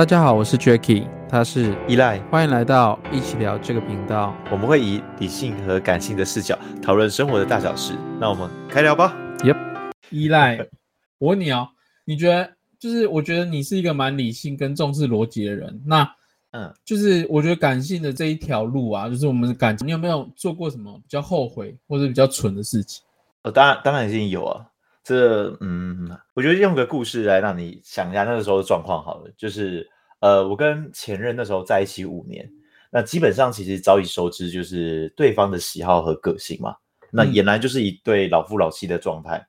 大家好，我是 Jacky， 他是 Eli， 欢迎来到一起聊这个频道。我们会以理性和感性的视角讨论生活的大小事。那我们开聊吧。Yep， Eli， 我问你哦，你觉得就是我觉得你是一个蛮理性跟重视逻辑的人，那就是我觉得感性的这一条路啊，就是我们的感情，你有没有做过什么比较后悔或者比较蠢的事情？当然已经有啊。我觉得用个故事来让你想一下那个时候的状况好了，就是我跟前任那时候在一起5年，那基本上其实早已熟知就是对方的喜好和个性嘛，那俨然就是一对老夫老妻的状态。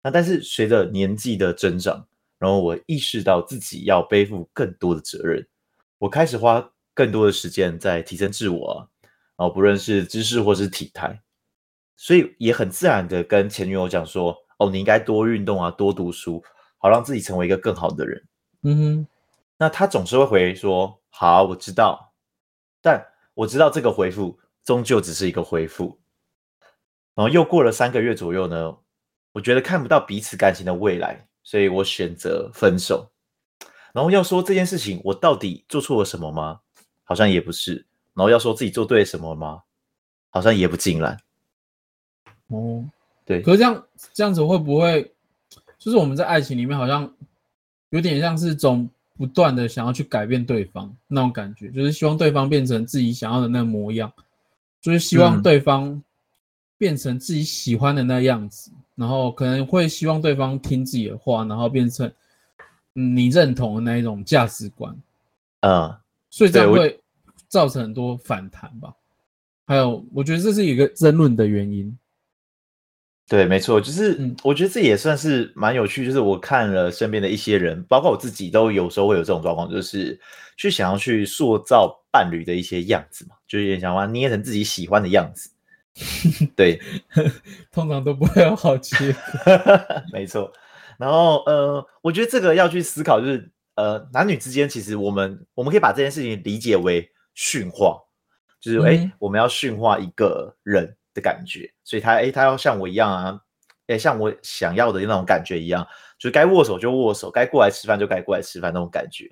那但是随着年纪的增长，然后我意识到自己要背负更多的责任，我开始花更多的时间在提升自我啊，然后不论是知识或是体态，所以也很自然的跟前女友讲说，哦，你应该多运动啊，多读书，好让自己成为一个更好的人。那他总是会回说，好，我知道。但我知道这个回复终究只是一个回复。然后又过了3个月左右呢，我觉得看不到彼此感情的未来，所以我选择分手。然后要说这件事情我到底做错了什么吗？好像也不是。然后要说自己做对了什么吗？好像也不尽然。对，可是这样子会不会就是我们在爱情里面好像有点像是总不断的想要去改变对方那种感觉，就是希望对方变成自己想要的那个模样，就是希望对方变成自己喜欢的那样子，然后可能会希望对方听自己的话，然后变成你认同的那一种价值观。所以这样会造成很多反弹吧。还有我觉得这是一个争论的原因。对，没错，就是我觉得这也算是蛮有趣，就是我看了身边的一些人，包括我自己，都有时候会有这种状况，就是去想要去塑造伴侣的一些样子嘛，就是也想要捏成自己喜欢的样子。对，通常都不会有好结果。没错，然后我觉得这个要去思考，就是男女之间其实我们可以把这件事情理解为驯化，就是我们要驯化一个人的感觉，所以他要像我一样啊，像我想要的那种感觉一样，就是该握手就握手，该过来吃饭就该过来吃饭那种感觉。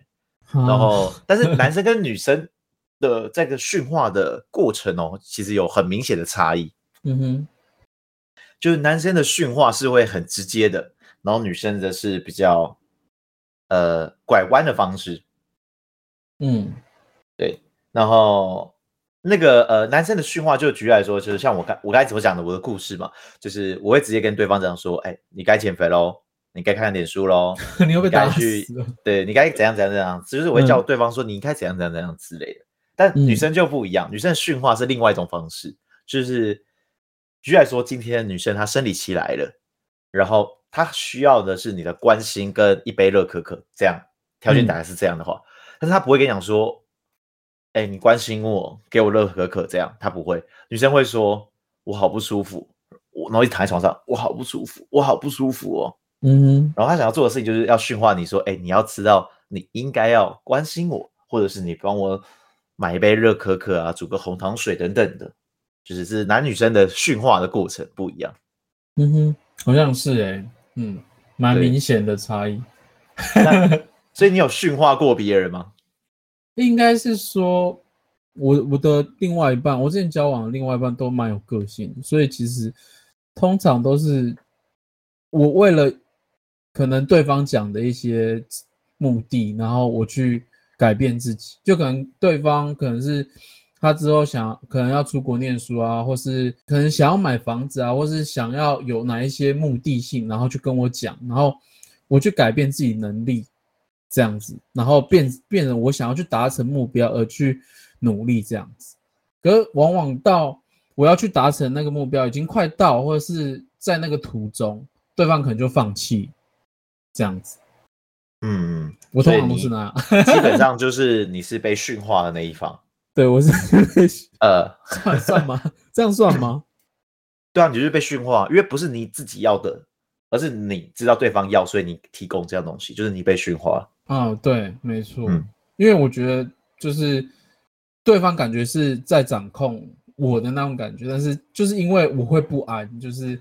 然后，但是男生跟女生的这个驯化的过程哦，其实有很明显的差异。就是男生的驯化是会很直接的，然后女生的是比较拐弯的方式。对，然后。那个男生的驯化，就举例来说，就是像我刚才怎么讲的，我的故事嘛，就是我会直接跟对方讲说，你该减肥咯，你该看点书咯，你会被打死了，对，你该怎样怎样怎样，就是我会叫对方说你应该怎样怎样怎样之类的。但女生就不一样，女生的驯化是另外一种方式，就是举例来说，今天女生她生理期来了，然后她需要的是你的关心跟一杯热可可，这样条件大概是这样的话，但是她不会跟你讲说。你关心我，给我热可可，这样他不会。女生会说：“我好不舒服。”然后一躺在床上，我好不舒服，我好不舒服哦。然后他想要做的事情就是要驯化你说：“你要知道，你应该要关心我，或者是你帮我买一杯热可可啊，煮个红糖水等等的。”就是男女生的驯化的过程不一样。好像是蛮明显的差异。所以你有驯化过别人吗？应该是说我的另外一半，我之前交往的另外一半都蛮有个性，所以其实通常都是我为了可能对方讲的一些目的，然后我去改变自己。就可能对方可能是他之后可能要出国念书啊，或是可能想要买房子啊，或是想要有哪一些目的性，然后去跟我讲，然后我去改变自己能力。这样子，然后变成我想要去达成目标而去努力这样子，可是往往到我要去达成那个目标已经快到，或者是在那个途中，对方可能就放弃这样子。我通常都是那样，基本上就是你是被驯化的那一方。对，我是被算吗？这样算吗？对啊，你就是被驯化，因为不是你自己要的，而是你知道对方要，所以你提供这样东西，就是你被驯化。对，没错。因为我觉得就是对方感觉是在掌控我的那种感觉，但是就是因为我会不安，就是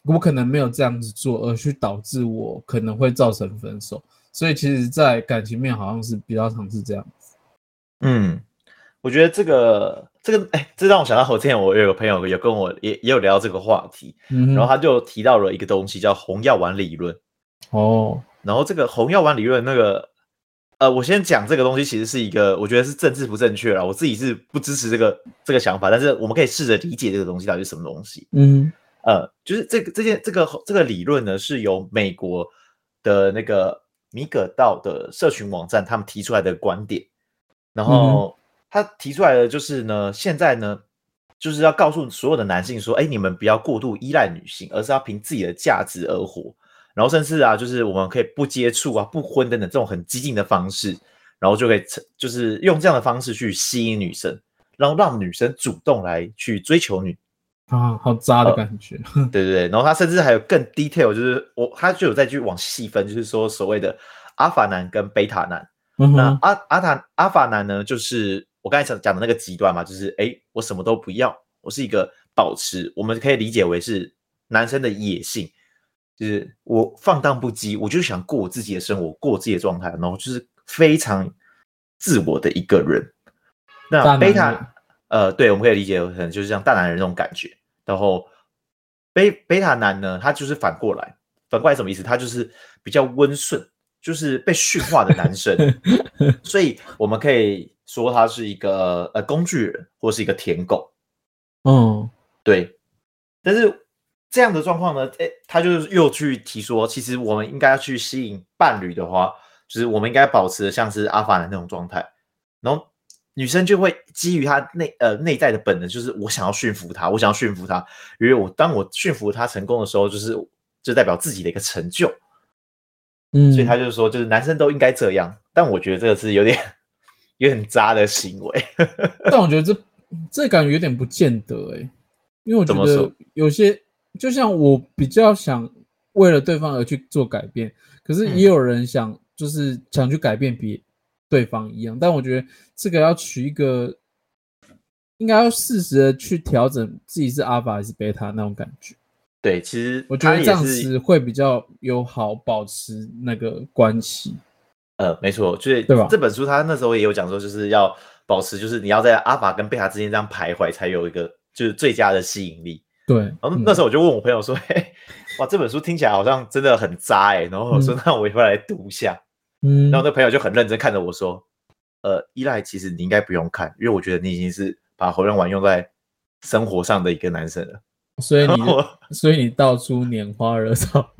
我可能没有这样子做，而去导致我可能会造成分手，所以其实在感情面好像是比较常是这样子。嗯，我觉得这个这让我想到我之前我有个朋友有跟我 也有聊到这个话题，然后他就提到了一个东西叫红药丸理论。哦，然后这个红药丸理论那个我先讲这个东西其实是一个我觉得是政治不正确啦，我自己是不支持这个想法，但是我们可以试着理解这个东西到底是什么东西。嗯，就是这个理论呢是由美国的那个米葛道的社群网站他们提出来的观点，然后他提出来的就是呢，现在呢就是要告诉所有的男性说，哎，你们不要过度依赖女性，而是要凭自己的价值而活，然后甚至啊就是我们可以不接触啊不婚等等这种很激进的方式，然后就可以就是用这样的方式去吸引女生，然后让女生主动来去追求你啊，好渣的感觉。对对对，然后他甚至还有更 detail， 就是他就有再去往细分，就是说所谓的阿法男跟贝塔男。那阿法男呢，就是我刚才讲的那个极端嘛，就是哎，我什么都不要，我是一个保持，我们可以理解为是男生的野性，就是我放荡不羁，我就想过我自己的生活，过我自己的状态，然后就是非常自我的一个人。那贝塔。对，我们可以理解可能就是像大男人那种感觉。然后贝塔男呢，他就是反过来什么意思？他就是比较温顺，就是被驯化的男生。所以我们可以说他是一个工具人或是一个舔狗。嗯，对。但是这样的状况呢，他就是又去提说，其实我们应该要去吸引伴侣的话，就是我们应该保持的像是阿法男那种状态，然后女生就会基于她内在的本能，就是我想要驯服她，我想要驯服她，因为当我驯服她成功的时候，就代表自己的一个成就。嗯，所以她就说，就是男生都应该这样，但我觉得这个是有点渣的行为。但我觉得这感觉有点不见得因为我觉得有些就像我比较想为了对方而去做改变，可是也有人想就是想去改变对方一样，但我觉得这个要取一个，应该要适时的去调整自己是阿法还是贝塔那种感觉。对，其实我觉得这样子会比较友好，保持那个关系。没错，就是对吧？这本书他那时候也有讲说，就是要保持，就是你要在阿法跟贝塔之间这样徘徊，才有一个就是最佳的吸引力。对，然后那时候我就问我朋友说：“哇，这本书听起来好像真的很渣。”然后我说：“那我也会来读一下。”然后那朋友就很认真看着我说：“依赖其实你应该不用看，因为我觉得你已经是把红药丸用在生活上的一个男生了。”所以你到处拈花惹草，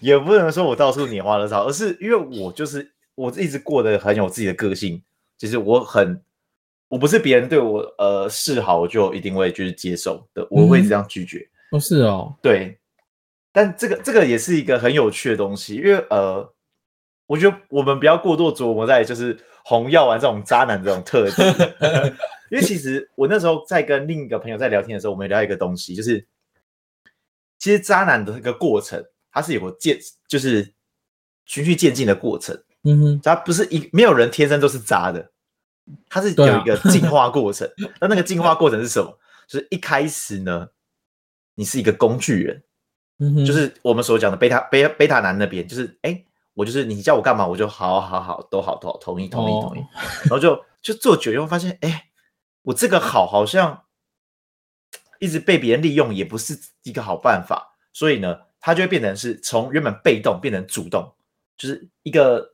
也不能说我到处拈花惹草，而是因为我一直过得很有自己的个性，就是我不是别人对我示好我就一定会就是接受的，我会这样拒绝。哦，是哦，对。但这个也是一个很有趣的东西，因为我觉得我们不要过多琢磨在就是红药丸这种渣男这种特质，因为其实我那时候在跟另一个朋友在聊天的时候，我们聊一个东西，就是其实渣男的那个过程，它是有个就是循序渐进的过程。嗯哼，它不是没有人天生都是渣的，它是有一个进化过程。那那个进化过程是什么？就是一开始呢，你是一个工具人，就是我们所讲的贝塔男那边，就是我就是你叫我干嘛，我就好，都好，同意，然后就做久用，发现我这个好像一直被别人利用，也不是一个好办法，所以呢，它就会变成是从原本被动变成主动，就是一个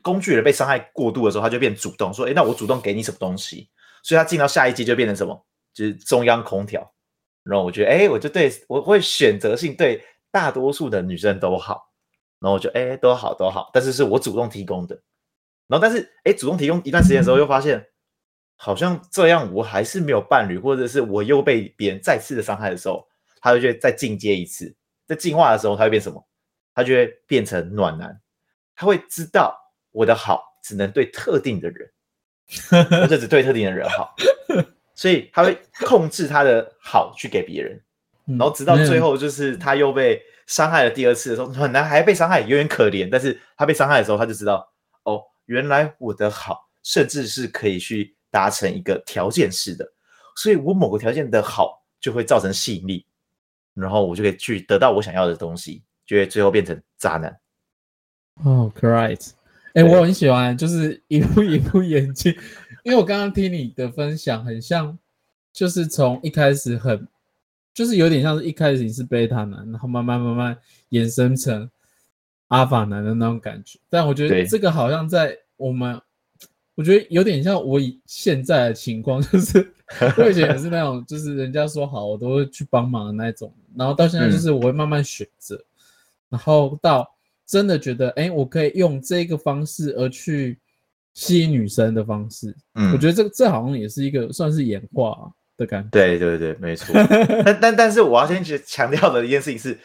工具人被伤害过度的时候，它就变主动，说那我主动给你什么东西，所以它进到下一阶就变成什么，就是中央空调，然后我觉得我就对我会选择性对大多数的女生都好。然后我就都好，但是我主动提供的。然后但是主动提供一段时间的时候，又发现好像这样我还是没有伴侣，或者是我又被别人再次的伤害的时候，他就会再进阶一次。在进化的时候，他会变什么？他就会变成暖男。他会知道我的好只能对特定的人，我就只对特定的人好，所以他会控制他的好去给别人。然后直到最后，就是他又被伤害了第二次的时候，很难还被伤害，有点可怜。但是他被伤害的时候，他就知道原来我的好，甚至是可以去达成一个条件式的，所以我某个条件的好就会造成吸引力，然后我就可以去得到我想要的东西，就会最后变成渣男。哦 ，Great！ 哎，我很喜欢，就是一步一步演进，因为我刚刚听你的分享，很像，就是从一开始很，就是有点像是一开始你是贝塔男，然后慢慢延伸成阿法男的那种感觉。但我觉得这个好像在我们，我觉得有点像我现在的情况，就是我以前也是那种，就是人家说好，我都会去帮忙的那种，然后到现在就是我会慢慢选择，然后到。真的觉得，哎，我可以用这个方式而去吸引女生的方式，我觉得这好像也是一个算是演化的感觉。对对对，没错。但是我要先强调的一件事情是，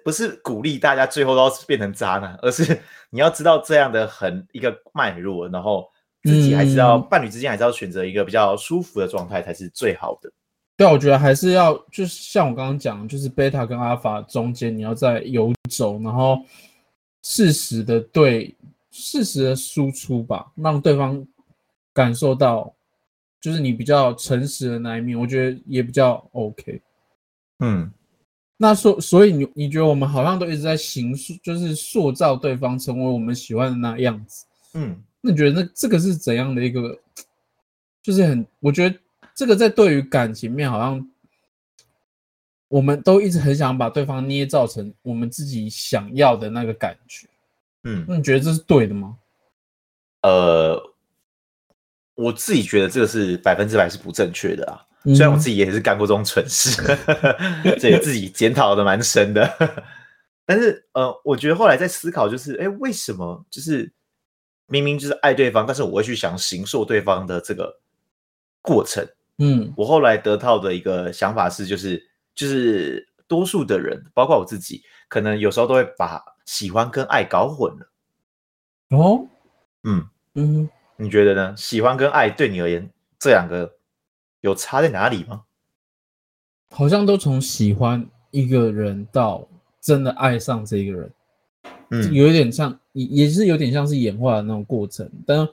不是鼓励大家最后都要变成渣男，而是你要知道这样的一个脉络，然后自己还是要伴侣之间还是要选择一个比较舒服的状态才是最好的。对，我觉得还是要就是像我刚刚讲，就是贝塔跟阿法中间你要在游走，然后。适时的输出吧，让对方感受到就是你比较诚实的那一面，我觉得也比较 OK。那所以你觉得我们好像都一直在就是塑造对方成为我们喜欢的那样子。那你觉得这个是怎样的一个？就是我觉得这个在对于感情面好像。我们都一直很想把对方捏造成我们自己想要的那个感觉，那你觉得这是对的吗？我自己觉得这个是100%是不正确的啊。虽然我自己也是干过这种蠢事，所以自己检讨的蛮深的。但是我觉得后来在思考，就是为什么就是明明就是爱对方，但是我会去想形塑对方的这个过程。我后来得到的一个想法是，就是多数的人，包括我自己，可能有时候都会把喜欢跟爱搞混了。你觉得呢？喜欢跟爱对你而言，这两个有差在哪里吗？好像都从喜欢一个人到真的爱上这一个人，有一点像，也是有点像是演化的那种过程。但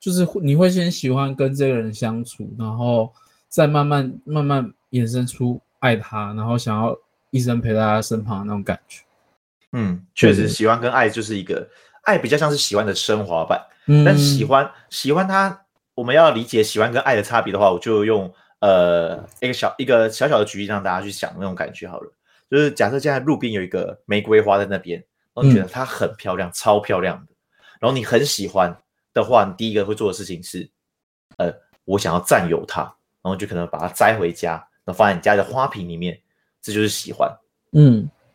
就是你会先喜欢跟这个人相处，然后再慢慢衍生出。爱他，然后想要一生陪在他身旁的那种感觉。确实，喜欢跟爱就是一个爱比较像是喜欢的升华版。但喜欢他，我们要理解喜欢跟爱的差别的话，我就用一个小小的举例让大家去想那种感觉好了。就是假设现在路边有一个玫瑰花在那边，然后你觉得它很漂亮，超漂亮的，然后你很喜欢的话，你第一个会做的事情是，我想要占有它，然后就可能把它摘回家。放在你家的花瓶里面，这就是喜欢。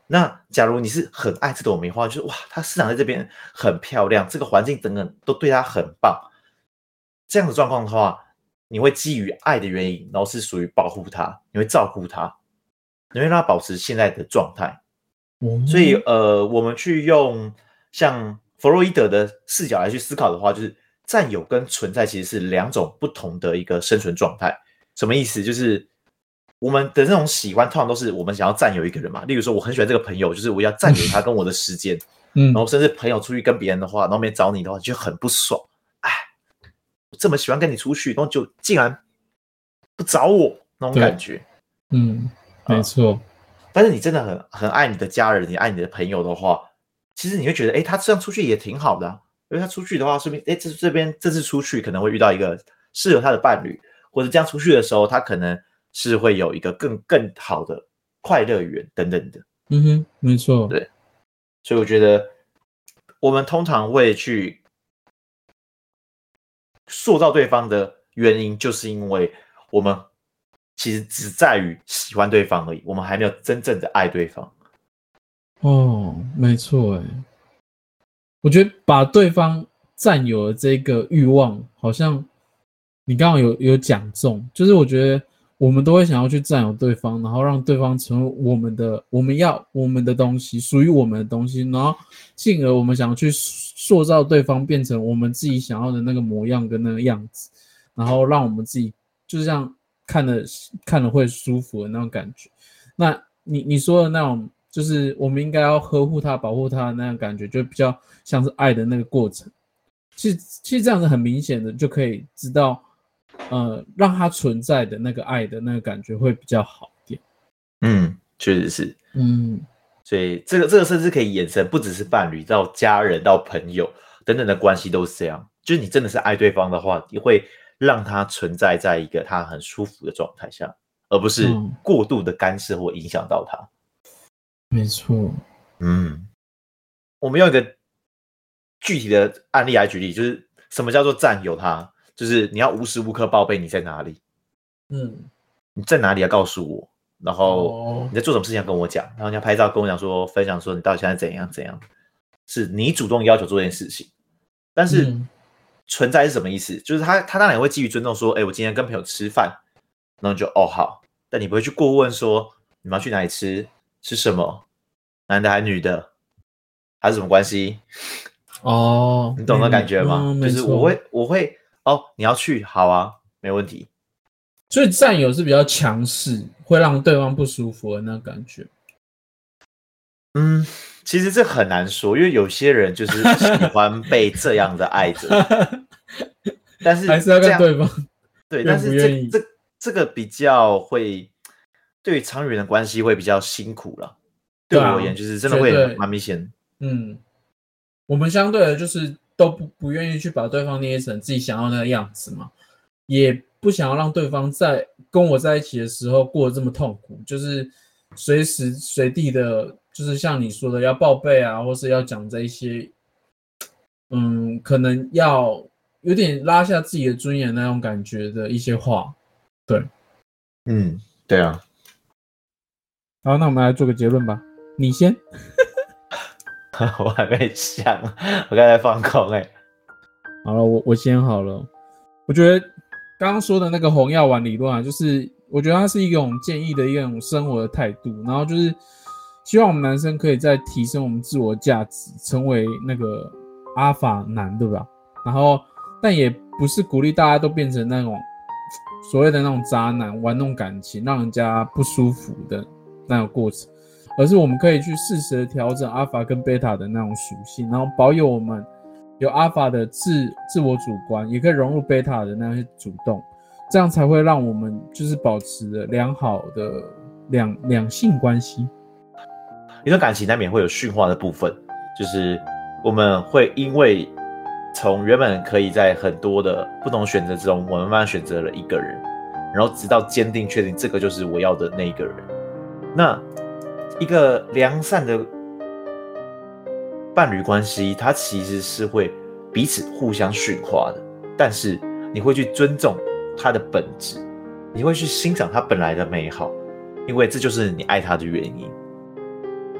那假如你是很爱这朵梅花，就是哇，它生长在这边很漂亮，这个环境等等都对它很棒。这样的状况的话，你会基于爱的原因，然后是属于保护它，你会照顾它，你会让它保持现在的状态。所以我们去用像弗洛伊德的视角来去思考的话，就是占有跟存在其实是两种不同的一个生存状态。什么意思？就是我们的那种喜欢通常都是我们想要占有一个人嘛，例如说我很喜欢这个朋友，就是我要占有他跟我的时间，然后甚至朋友出去跟别人的话，然后没找你的话就很不爽，哎，我这么喜欢跟你出去，然后就竟然不找我那种感觉，没错。但是你真的很爱你的家人，你爱你的朋友的话，其实你会觉得，他这样出去也挺好的啊，因为他出去的话，说明这次出去可能会遇到一个适合他的伴侣，或者这样出去的时候，他可能。是会有一个更好的快乐源等等的，没错，对，所以我觉得我们通常会去塑造对方的原因，就是因为我们其实只在于喜欢对方而已，我们还没有真正的爱对方。没错，我觉得把对方占有的这个欲望，好像你刚刚有讲中，就是我觉得。我们都会想要去占有对方，然后让对方成为我们的东西，属于我们的东西，然后进而我们想要去塑造对方变成我们自己想要的那个模样跟那个样子，然后让我们自己就是这样看了会舒服的那种感觉。那你说的那种，就是我们应该要呵护他、保护他的那样感觉，就比较像是爱的那个过程。其实这样子很明显的就可以知道。让它存在的那个爱的那个感觉会比较好一点。确实是。所以这个甚至可以延伸，不只是伴侣，到家人、到朋友等等的关系都是这样。就是你真的是爱对方的话，你会让他存在在一个他很舒服的状态下，而不是过度的干涉或影响到他。没错，我们用一个具体的案例来举例，就是什么叫做占有他，就是你要无时无刻报备你在哪里，你在哪里要告诉我。然后你在做什么事情要跟我讲，然后你要拍照跟我讲说，分享说你到底现在怎样怎样，是你主动要求做这件事情。但是存在是什么意思？就是他当然也会基于尊重说，我今天跟朋友吃饭，然后你就好，但你不会去过问说你们要去哪里吃，吃什么，男的还女的，还是什么关系？你懂那感觉吗？就是我会你要去好啊，没问题。所以占有是比较强势，会让对方不舒服的那种感觉。其实这很难说，因为有些人就是喜欢被这样的爱着，但是还是要跟对方对，但是这个比较会对于长远的关系会比较辛苦了。对我而言，就是真的会蛮明显。我们相对的就是都不愿意去把对方捏成自己想要那个样子嘛，也不想要让对方在跟我在一起的时候过得这么痛苦，就是随时随地的，就是像你说的要报备啊，或是要讲这一些，可能要有点拉下自己的尊严那种感觉的一些话。对，对啊。好，那我们来做个结论吧。你先。我还没想，我刚才放空好了，我先好了。我觉得刚刚说的那个红药丸理论啊，就是我觉得它是一种建议的一种生活的态度，然后就是希望我们男生可以再提升我们自我价值，成为那个阿法男，对吧？然后但也不是鼓励大家都变成那种所谓的那种渣男，玩弄感情让人家不舒服的那种过程，而是我们可以去适时的调整阿法跟贝塔的那种属性，然后保有我们有阿法的自我主观，也可以融入贝塔的那些主动，这样才会让我们就是保持了良好的两性关系。一段感情难免会有驯化的部分，就是我们会因为从原本可以在很多的不同选择之中，我们慢慢选择了一个人，然后直到坚定确定这个就是我要的那一个人。那一个良善的伴侣关系，它其实是会彼此互相驯化的，但是你会去尊重它的本质，你会去欣赏它本来的美好，因为这就是你爱它的原因，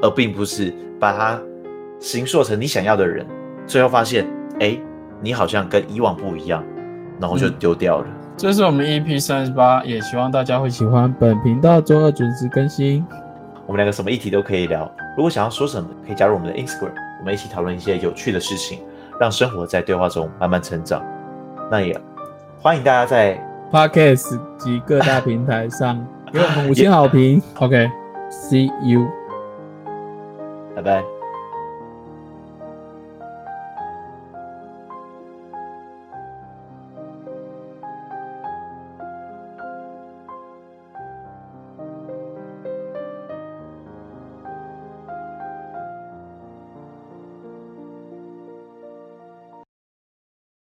而并不是把它形塑成你想要的人，最后发现你好像跟以往不一样，然后就丢掉了。这是我们 EP38， 也希望大家会喜欢本频道，周二准时更新。我们两个什么议题都可以聊，如果想要说什么可以加入我们的 Instagram，我们一起讨论一些有趣的事情，让生活在对话中慢慢成长。那也欢迎大家在 Podcast 及各大平台上给我们5星好评。OK，See you， 拜拜。